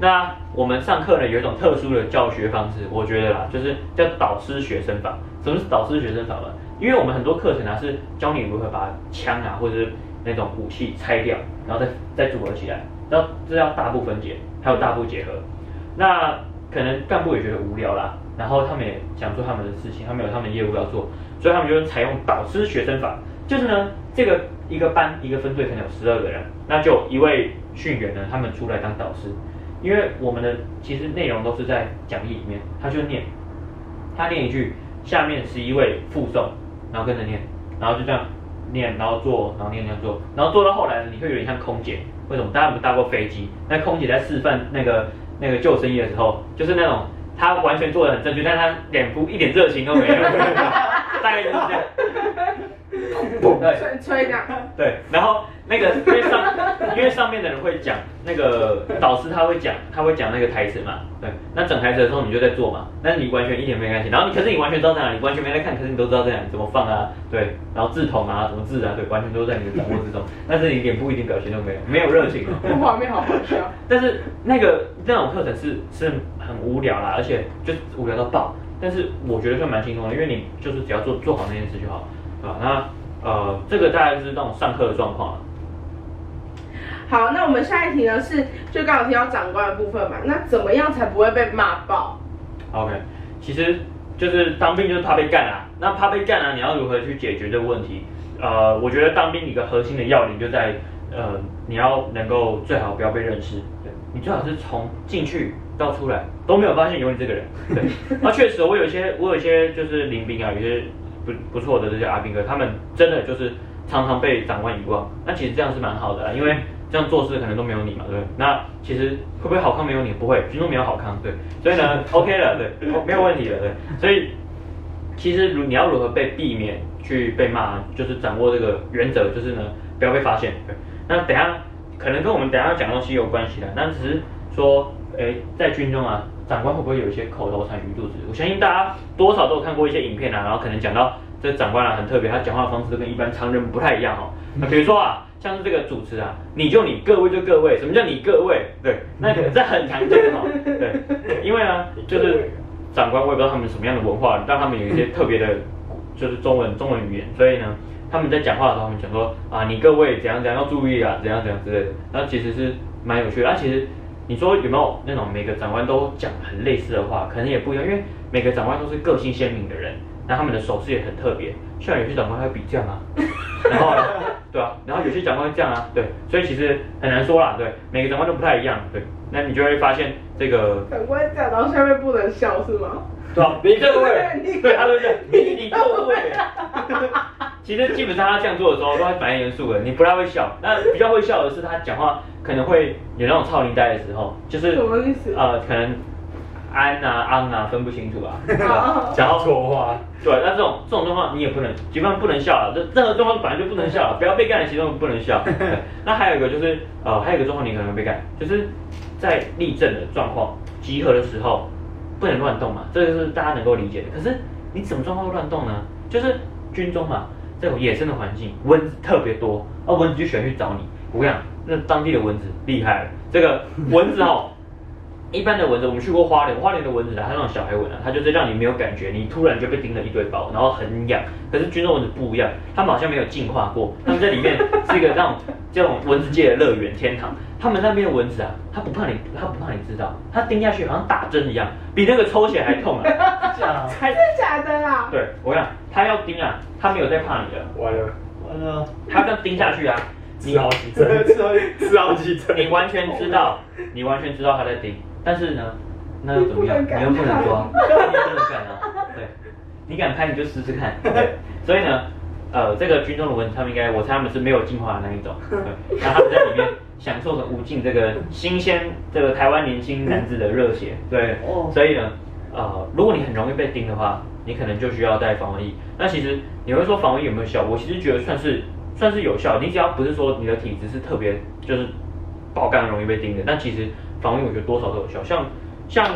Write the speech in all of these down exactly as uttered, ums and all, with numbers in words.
那我们上课呢有一种特殊的教学方式，我觉得啦，就是叫导师学生法。什么是导师学生法呢？因为我们很多课程啊是教你如何把枪啊或者是那种武器拆掉，然后再再组合起来，然后这叫大部分解，还有大部结合。那可能干部也觉得无聊啦，然后他们也想做他们的事情，他们有他们业务要做，所以他们就采用导师学生法，就是呢这个一个班一个分队可能有十二个人，那就一位训员呢他们出来当导师。因为我们的其实内容都是在讲义里面，他就念，他念一句，下面十一位附送，然后跟着念，然后就这样念，然后做，然后念，然后做，然后做到后来，你会有点像空姐。为什么？大家有没有搭过飞机？那空姐在示范那个那个救生衣的时候，就是那种她完全做的很正确，但她脸部一点热情都没有，大概就是这样。对，吹这样。对，然后那个因为上因为上面的人会讲那个导师他会讲他会讲那个台词嘛，对，那整台词的时候你就在做嘛，但是你完全一点没关系，然后你可是你完全知道在哪里，你完全没在看，可是你都知道在哪里怎么放啊，对，然后字筒啊怎么字啊，对，完全都在你的掌握之中，但是你脸部一点表情都没有，没有热情哦。画面好搞笑。但是那个那种课程是是很无聊啦，而且就无聊到爆，但是我觉得算蛮轻松的，因为你就是只要做做好那件事就好，啊，那。呃，这个大概就是那种上课的状况了。好，那我们下一题呢是，就刚好提到长官的部分嘛，那怎么样才不会被骂爆 ？OK， 其实就是当兵就是怕被干啊，那怕被干啊，你要如何去解决这个问题？呃，我觉得当兵一个核心的要领就在，呃，你要能够最好不要被认识，对，你最好是从进去到出来都没有发现有你这个人，对。那确实我有一些，我有一些就是临兵啊，有些。不不错的这些阿兵哥，他们真的就是常常被长官遗忘。那其实这样是蛮好的啦，因为这样做事可能都没有你嘛，对不对？那其实会不会好康没有你？不会，军中没有好康，对。所以呢 ，OK 了，对，没有问题了，对。所以其实你要如何被避免去被骂，就是掌握这个原则，就是呢不要被发现。对，那等一下可能跟我们等一下讲东西有关系的，那只是说，哎，在军中啊。长官会不会有一些口头禅、鱼肚子？我相信大家多少都有看过一些影片啊，然后可能讲到这长官啊很特别，他讲话的方式跟一般常人不太一样哦。那比如说啊，像是这个主持啊，你就你，各位就各位，什么叫你各位？对，那个这很常见哦。对，因为呢，就是长官我也不知道他们什么样的文化，让他们有一些特别的，就是中文中文语言，所以呢，他们在讲话的时候，他们讲说啊，你各位怎样怎样要注意啊，怎样怎样之类的，那其实是蛮有趣的。那、啊、其实。你说有没有那种每个长官都讲很类似的话？可能也不一样，因为每个长官都是个性鲜明的人，那他们的手势也很特别。像有些长官他会比这样啊，然后对啊，然后有些长官会这样啊，对，所以其实很难说啦，对，每个长官都不太一样，对，那你就会发现这个长官这样，然后下面不能笑是吗？对啊，你各位，对，他都是你你各位。其实基本上他这样做的时候都还蛮严肃的，你不太会笑。那比较会笑的是他讲话可能会有那种操林呆的时候，就是什么意思？呃，可能安啊、昂啊分不清楚啊，讲到错话。对，那这种这种状况你也不能，基本上不能笑了。这任何状况本来就不能笑了，不要被干的其中不能笑。那还有一个就是呃，还有一个状况你可能会被干，就是在立正的状况集合的时候不能乱动嘛，这就是大家能够理解的。可是你怎么状况会乱动呢？就是军中嘛。这种野生的环境，蚊子特别多，啊，蚊子就喜欢去找你。我跟你讲，那当地的蚊子厉害了。这个蚊子哦，一般的蚊子，我们去过花莲，花莲的蚊子它那种小黑蚊啊，它就是让你没有感觉，你突然就被叮了一堆包，然后很痒。可是军中蚊子不一样，它们好像没有进化过，它们在里面是一个那种这种蚊子界的乐园天堂。它们那边的蚊子啊，它不怕你，它不怕你知道，它叮下去好像打针一样，比那个抽血还痛啊！真的假的啦？对，我跟你讲。他要盯啊，他没有在怕你了。完了，完了。他这样盯下去啊，你好几针，吃好几针。你完全知道，你完全知道他在盯，但是呢，那又怎么样？你又不能抓，你又不能干啊。对，你敢拍你就试试看。对，所以呢，呃，这个军中的蚊，他们应该，我猜他们是没有进化的那一种。对，然后他们在里面享受着无尽这个新鲜这个台湾年轻男子的热血。对，所以呢，呃，如果你很容易被盯的话。你可能就需要戴防蚊液。那其实你会说防蚊液有没有效？我其实觉得算是算是有效。你只要不是说你的体质是特别就是爆干容易被叮的，但其实防蚊液我觉得多少都有效。像像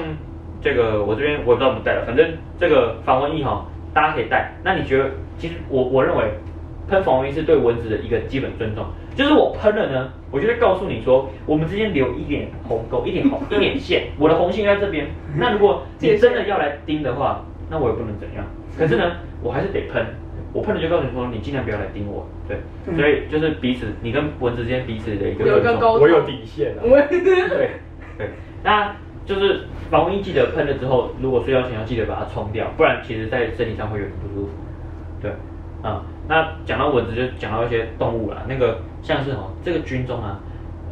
这个我这边我也不知道怎么戴了，反正这个防蚊液哈，大家可以戴。那你觉得？其实我我认为喷防蚊液是对蚊子的一个基本尊重，就是我喷了呢，我就会告诉你说，我们之间留一点鸿沟，一点红，一点线，我的红线在这边。那如果你真的要来叮的话，那我也不能怎样。可是呢，我还是得喷，我喷了就告诉你说，你尽量不要来叮我。对，嗯、所以就是彼此，你跟蚊子之间彼此的一个尊重，我有底线啊。对对，那就是防蚊液记得喷了之后，如果睡觉前要记得把它冲掉，不然其实在身体上会有点不舒服。对，啊、嗯。那讲到蚊子，就讲到一些动物啦。那个像是哦，这个军中啊，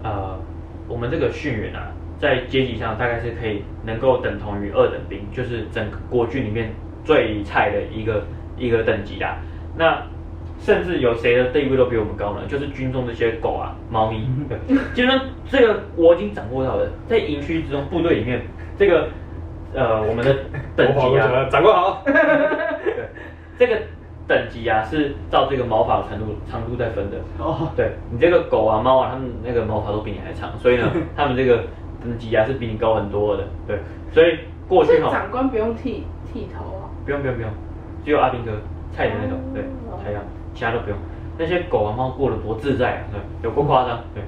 呃，我们这个训员啊，在阶级上大概是可以能够等同于二等兵，就是整个国军里面最菜的一个一个等级啦。那甚至有谁的地位都比我们高呢？就是军中这些狗啊、猫咪。对，基本上这个我已经掌握到了，在营区之中、部队里面，这个呃我们的等级啊，掌握好。对，这个。等级啊是照这个毛发长度长度在分的哦， oh. 对你这个狗啊猫啊，它们那个毛发都比你还长，所以呢，它们这个等级啊是比你高很多的，对，所以过去哈、哦，长官不用剃剃头啊，不用不用不用，只有阿兵哥菜的那种，对，才要，其他都不用。那些狗啊猫过得多自在啊，对，有够夸张，对，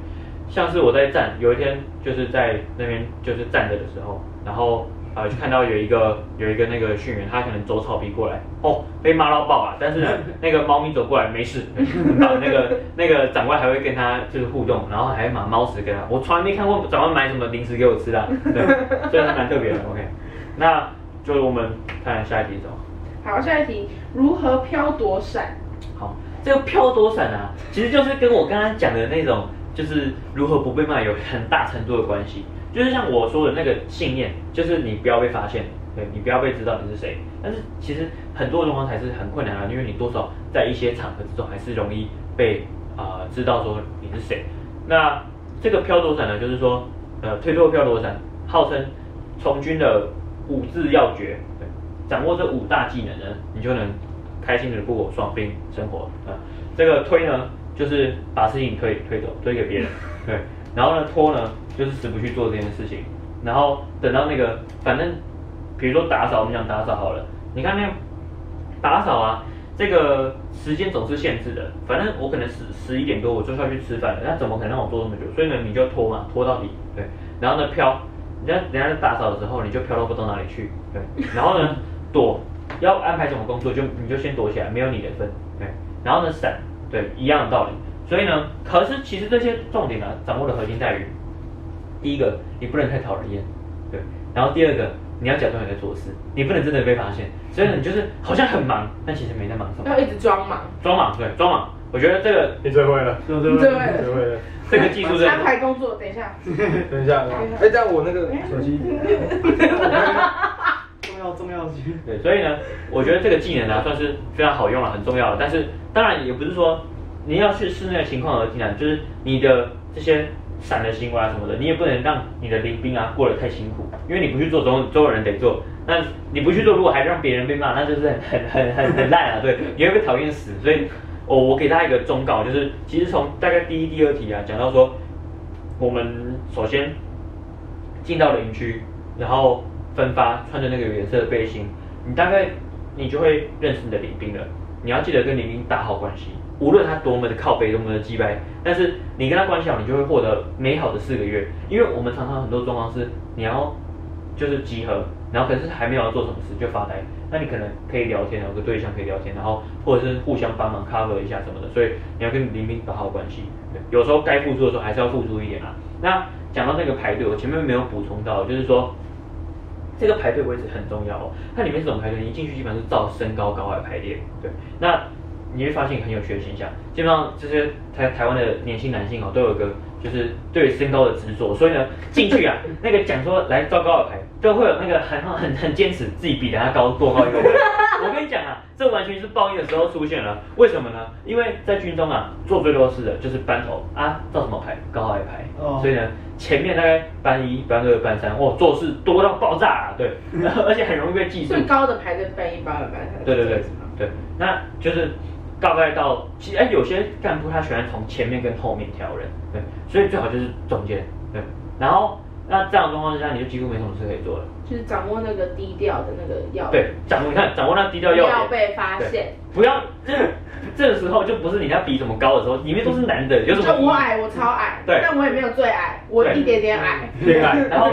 像是我在站，有一天就是在那边就是站着的时候，然后。啊，就看到有一个有一个那个训员，他可能走草皮过来，哦，被骂到爆啊！但是呢，那个猫咪走过来没事，很棒。那个那个长官还会跟他就是互动，然后还买猫食给他。我从来没看过长官买什么零食给我吃啦、啊，对，所以还蛮特别的。OK， 那就是我们看下一题是什么？好，下一题如何飘躲伞？好，这个飘躲伞啊，其实就是跟我刚刚讲的那种，就是如何不被骂有很大程度的关系。就是像我说的那个信念，就是你不要被发现，对你不要被知道你是谁。但是其实很多状况还是很困难的、啊，因为你多少在一些场合之中还是容易被啊、呃、知道说你是谁。那这个飘躲伞呢，就是说呃推脱飘躲伞，号称从军的五字要诀，对，掌握这五大技能呢，你就能开心的过爽兵生活啊、呃。这个推呢，就是把事情推推走，推给别人，对。然后呢，拖呢，就是死不去做这件事情。然后等到那个，反正，比如说打扫，我们讲打扫好了。你看那打扫啊，这个时间总是限制的。反正我可能十十一点多我就要去吃饭了，那怎么可能让我做这么久？所以呢，你就拖嘛，拖到底。对。然后呢，飘，人家人家在打扫的时候，你就飘到不知道哪里去。对。然后呢，躲，要安排什么工作就你就先躲起来，没有你的份。对。然后呢，闪，对，一样的道理。所以呢，可是其实这些重点呢、啊，掌握的核心在于，第一个，你不能太讨人厌，对，然后第二个，你要假装你在做事，你不能真的被发现，所以你就是好像很忙，但其实没在忙什么。要一直装忙。装忙，对，装忙。我觉得这个你最会了，你最会了，最会了。这个技术是。安排工作，等一下。等一下，哎，但我那个手机。重要的对，所以呢，我觉得这个技能呢、啊，算是非常好用了，很重要的。但是当然也不是说。你要去适应的情况而进来，就是你的这些闪的行为啊什么的，你也不能让你的临兵啊过得太辛苦，因为你不去做，总总有人得做。那你不去做，如果还让别人被骂，那就是很很很很烂啊，对，你会被讨厌死。所以，我、哦、我给大家一个忠告，就是其实从大概第一、第二题啊讲到说，我们首先进到了营区，然后分发，穿着那个有颜色的背心，你大概你就会认识你的临兵了。你要记得跟临兵打好关系。无论他多么的靠北，多么的鸡掰，但是你跟他关系好，你就会获得美好的四个月。因为我们常常很多状况是，你要就是集合，然后可是还没有要做什么事就发呆，那你可能可以聊天，有个对象可以聊天，然后或者是互相帮忙 cover 一下什么的。所以你要跟邻兵搞好关系，有时候该付出的时候还是要付出一点啦。那讲到那个排队，我前面没有补充到，就是说这个排队位置很重要哦。它里面是怎么排队？你一进去基本上是照身高高矮排列，对，那。你会发现很有趣的现象，基本上这些台台湾的年轻男性哦，都有一个就是对身高的执着，所以呢进去啊，那个讲说来照高的牌，都会有那个很很很坚持自己比人家高多高一个位。我跟你讲啊，这完全是报应的时候出现了，为什么呢？因为在军中啊，做最多事的就是班头啊，照什么牌高矮牌， oh. 所以呢前面大概班一、班二、班三，哦做事多到爆炸啊，对，而且很容易被记住。最高的牌是班一、班二、班三。对对对对，那就是。大概到，其实哎，有些干部他喜欢从前面跟后面挑人，对，所以最好就是中间，对。然后那这样的状况之下，你就几乎没什么事可以做了。就是掌握那个低调的那个要对，掌握你看，掌握那低调要不要被发现，不要这这个时候就不是你要比什么高的时候，里面都是男的，有什么？我矮，我超矮，对，但我也没有最矮，我一点点矮，对矮，然后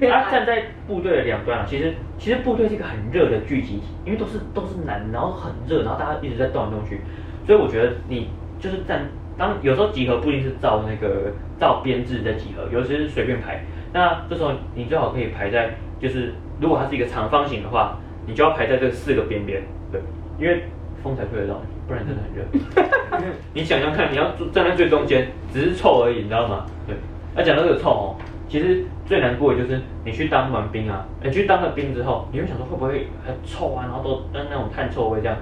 他站在部队的两端啊，其实其实部队是一个很热的聚集体，因为都是都是男，然后很热，然后大家一直在动来动去，所以我觉得你就是站，当有时候集合不一定是照那个照编制在集合，有时是随便排。那这时候你最好可以排在，就是如果它是一个长方形的话，你就要排在这四个边边，对，因为风才吹得到，不然真的很热。你想想看，你要站在最中间，只是臭而已，你知道吗？对。那讲到这个臭哦，其实最难过的就是你去当完兵啊，你去当了兵之后，你会想说会不会很臭啊，然后都那种碳臭味这样。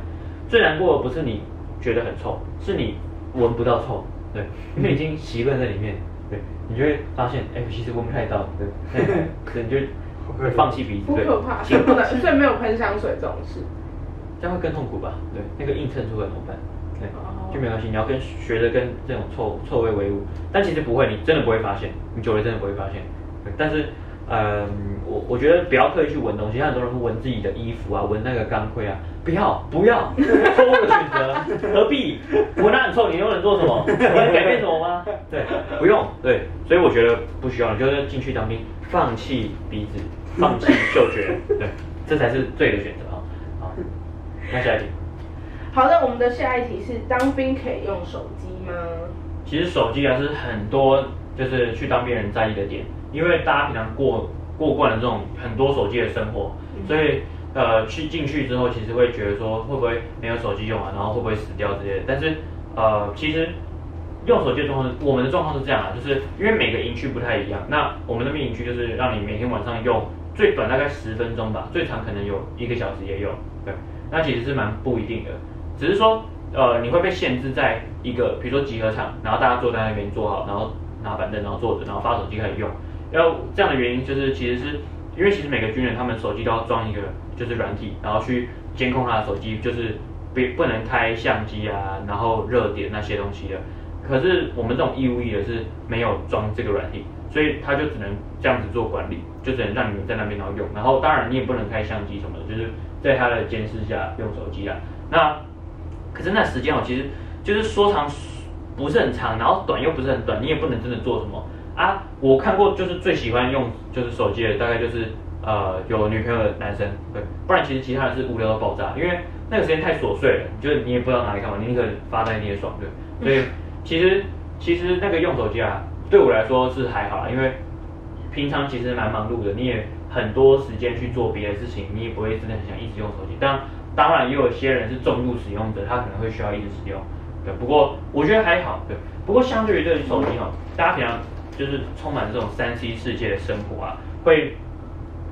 最难过的不是你觉得很臭，是你闻不到臭，对，因为已经习惯在里面。对，你就会发现，哎、欸，其实闻不太到，对，可能就会放弃鼻子，对，好可怕，所以没有喷香水这种事，这样会更痛苦吧？对，那个硬撑出来怎么办？对，哦、就没关系，你要跟学着跟这种臭臭味为伍，但其实不会，你真的不会发现，你久了真的不会发现。对，但是，呃，我我觉得不要刻意去闻东西，很多人会闻自己的衣服啊，闻那个钢盔啊，不要不要，错误的选择，何必？闻它很臭，你又能做什么？你能改变什么吗？对，不用，对，所以我觉得不需要，你就是进去当兵，放弃鼻子，放弃嗅觉，对，这才是最的选择啊！好，那下一题。好的，我们的下一题是：当兵可以用手机吗？其实手机啊是很多就是去当兵人在意的点，因为大家平常过过惯了这种很多手机的生活，所以呃去进去之后，其实会觉得说会不会没有手机用啊，然后会不会死掉之类的，但是呃其实。用手机的状况，我们的状况是这样啊，就是因为每个营区不太一样。那我们的密营区就是让你每天晚上用，最短大概十分钟吧，最长可能有一个小时也有。对，那其实是蛮不一定的，只是说，呃，你会被限制在一个，比如说集合场，然后大家坐在那边坐好，然后拿板凳，然后坐着，然后发手机开始用。要这样的原因就是，其实是因为其实每个军人他们手机都要装一个就是软体，然后去监控他的手机，就是不不能开相机啊，然后热点那些东西的。可是我们这种义务役的是没有装这个软体，所以他就只能这样子做管理，就只能让你们在那边然后用，然后当然你也不能开相机什么的，就是在他的监视下用手机啦。那可是那时间哦，其实就是说长不是很长，然后短又不是很短，你也不能真的做什么啊。我看过就是最喜欢用就是手机的大概就是呃有女朋友的男生，对，不然其实其他人是无聊到爆炸，因为那个时间太琐碎了，就是你也不知道哪里干嘛，你宁可发呆你也爽，对，所以。嗯其实其实那个用手机啊，对我来说是还好啦，因为平常其实蛮忙碌的，你也很多时间去做别的事情，你也不会真的很想一直用手机。但当然也有些人是重度使用者，他可能会需要一直使用。对，不过我觉得还好。对，不过相对于这个手机哦，大家平常就是充满这种三 C 世界的生活啊，会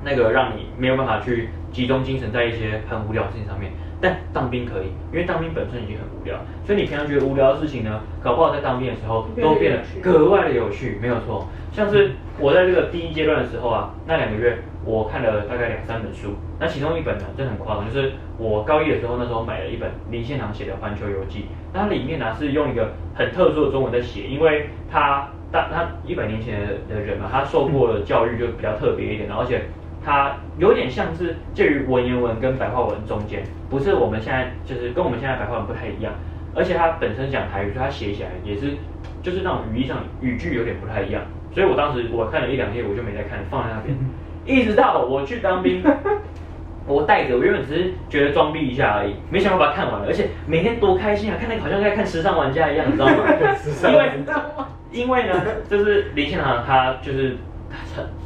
那个让你没有办法去集中精神在一些很无聊的事情上面。但当兵可以，因为当兵本身已经很无聊，所以你平常觉得无聊的事情呢，搞不好在当兵的时候都变得格外的有趣，没有错。像是我在这个第一阶段的时候啊，那两个月我看了大概两三本书，那其中一本呢，真的很夸张，就是我高一的时候，那时候买了一本林献堂写的《环球游记》，那它里面呢、啊、是用一个很特殊的中文在写，因为他他他一百年前的人嘛，他受过的教育就比较特别一点，然后而且。它有点像是介于文言文跟白话文中间，不是我们现在就是跟我们现在白话文不太一样，而且它本身讲台语，所以它写起来也是就是那种语义上语句有点不太一样，所以我当时我看了一两页我就没再看，放在那边，一直到我去当兵，我带着我原本只是觉得装逼一下而已，没想到把它看完了，而且每天多开心啊，看那个好像在看《时尚玩家》一样，你知道吗？因为因为呢，就是林献堂他就是。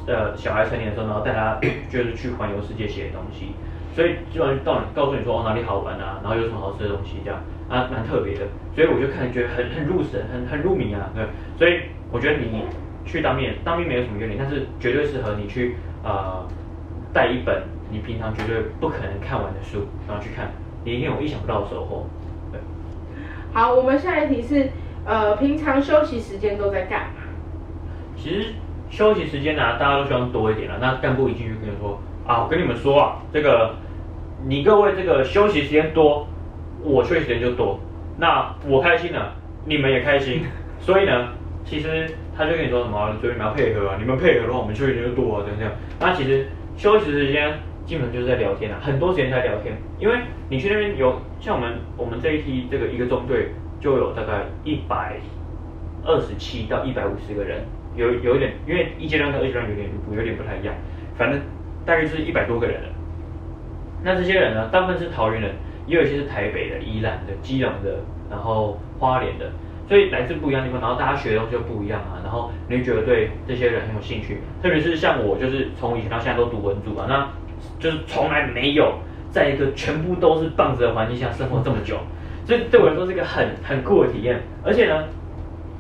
呃，小孩成年的时候，然后带他就是去环游世界写的东西，所以基本上到告诉你说、哦、哪里好玩啊，然后有什么好吃的东西这样啊，蛮特别的，所以我就看觉得很很入神，很很入迷啊，对，所以我觉得你去当兵，当兵没有什么原理，但是绝对适合你去呃带一本你平常绝对不可能看完的书，然后去看，你一定有意想不到的收获。对，好，我们下一题是呃，平常休息时间都在干嘛？其实。休息时间呢、啊，大家都希望多一点了、啊。那干部一进去跟你说啊，我跟你们说啊，这个你各位这个休息时间多，我休息时间就多，那我开心了，你们也开心。所以呢，其实他就跟你说什么，所以你们要配合啊，你们配合的话，我们休息就多啊，这样。那其实休息时间基本上就是在聊天啊，很多时间在聊天，因为你去那边有像我们我们这一批这个一个中队就有大概一百二十七到一百五十个人，有有一点，因为一阶段跟二阶段有点有点不太一样，反正大概就是一百多个人了。那这些人呢，大部分是桃园人，也有一些是台北的、宜兰的、基隆的，然后花莲的。所以来自不一样的地方，然后大家学的东西就不一样啊。然后你会觉得对这些人很有兴趣，特别是像我，就是从以前到现在都读文组啊，那就是从来没有在一个全部都是棒子的环境下生活这么久，所以对我来说是一个很很酷的体验。而且呢，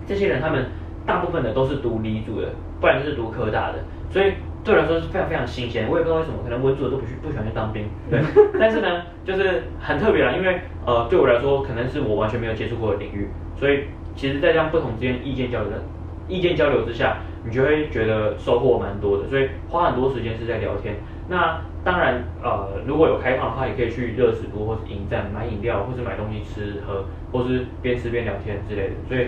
这些人他们大部分的都是读理组的，不然就是读科大的，所以对我来说是非常非常新鲜。我也不知道为什么，可能文组的都不去不喜欢去当兵，对。但是呢，就是很特别啦，因为呃对我来说可能是我完全没有接触过的领域，所以。其实，在这样不同之间意见交流、意见交流之下，你就会觉得收获蛮多的，所以花很多时间是在聊天。那当然，呃，如果有开放的话，也可以去热食部或是营站买饮料，或是买东西吃喝，或是边吃边聊天之类的。所以，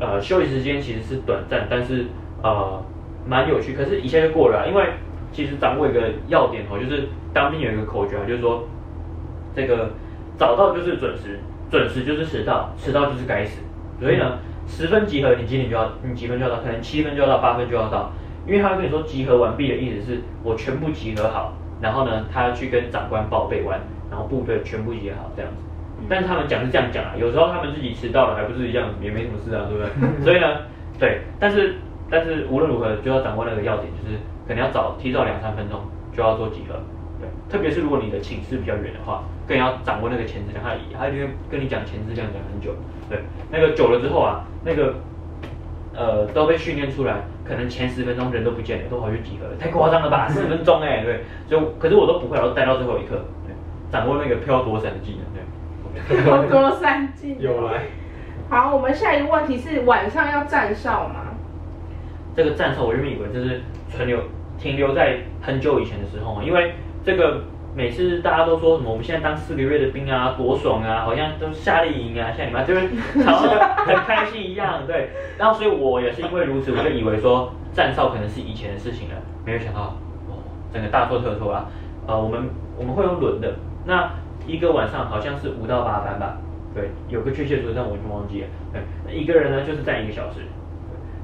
呃，休息时间其实是短暂，但是呃，蛮有趣。可是一下就过了啦，因为其实掌握一个要点哦，就是当兵有一个口诀，就是说这个早到就是准时，准时就是迟到，迟到就是该死。所以呢，十分集合，你几点就要，你几分就要到，可能七分就要到，八分就要到，因为他会跟你说集合完毕的意思是我全部集合好，然后呢，他去跟长官报备完，然后部队全部集合好这样子。但是他们讲是这样讲啊，有时候他们自己迟到了，还不是一样，也没什么事啊，对不对？所以呢，对，但是但是无论如何就要掌握那个要点，就是可能要早提早两三分钟就要做集合，对，特别是如果你的寝室比较远的话，更要掌握那个前置量，他他就会跟你讲前置量讲很久。对，那个久了之后啊，那个呃都被训练出来，可能前十分钟人都不见了，都跑去集合了，太夸张了吧？四分钟哎、欸，对，所以可是我都不会，然后待到最后一刻，对，掌握那个飘躲伞的技能，对，飘躲伞技能。有来。好，我们下一个问题是晚上要站哨吗？这个站哨我原本以为就是存留停留在很久以前的时候，因为这个。每次大家都说什么我们现在当四个月的兵啊，多爽啊，好像都夏令营啊，像你们就是好像很开心一样，对。然后所以我也是因为如此，我就以为说站哨可能是以前的事情了，没有想到哦，整个大错特错啊。呃，我们我们会用轮的，那一个晚上好像是五到八班吧，对，有个确切数，但我已经忘记了。对，那一个人呢就是站一个小时，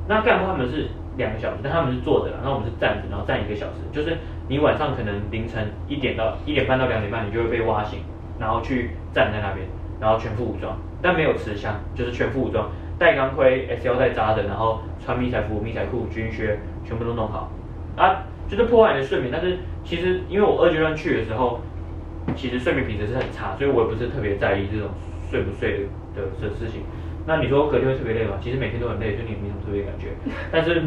那干部他们是两个小时，但他们是坐着，然后我们是站着，然后站一个小时，就是。你晚上可能凌晨一点到一点半到两点半，你就会被挖醒，然后去站在那边，然后全副武装，但没有持枪，就是全副武装，带钢盔、S 腰带扎的，然后穿迷彩服、迷彩裤、军靴，全部都弄好，啊，就是破坏你的睡眠。但是其实因为我二阶段去的时候，其实睡眠品质是很差，所以我也不是特别在意这种睡不睡的的事情。那你说隔天会特别累吗？其实每天都很累，所以你没什么特别感觉。但是。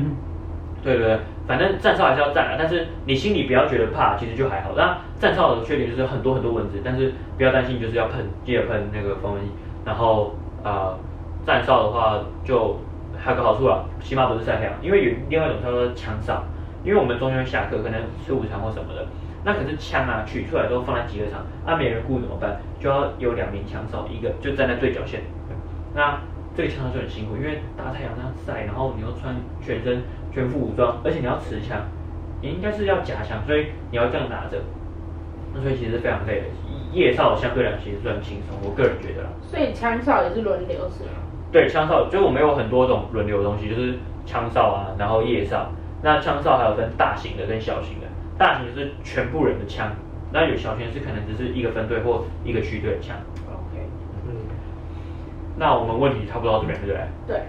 对对对，反正站哨还是要站啊，但是你心里不要觉得怕，其实就还好。那站哨的缺点就是很多很多蚊子，但是不要担心，就是要喷，记得喷那个防蚊液。然后啊、呃，站哨的话就还有个好处啦，起码不是晒太阳，因为有另外一种叫做枪哨，因为我们中间会下课，可能吃午餐或什么的，那可是枪啊取出来之后放在集合场，那、啊、没人顾怎么办？就要有两名枪哨，一个就站在最角线，那这个枪哨就很辛苦，因为大太阳那样晒，然后你又穿全身。全副武装，而且你要持枪，你应该是要夹枪，所以你要这样拿着，那所以其实是非常累的。夜哨相对来其实算轻松，我个人觉得啦。所以枪哨也是轮流是吗？对，枪哨就是我们有很多种轮流的东西，就是枪哨啊，然后夜哨。那枪哨还有分大型的跟小型的，大型就是全部人的枪，那有小型是可能只是一个分队或一个区队的枪。OK， 嗯，那我们问题差不多到这边对不对？对。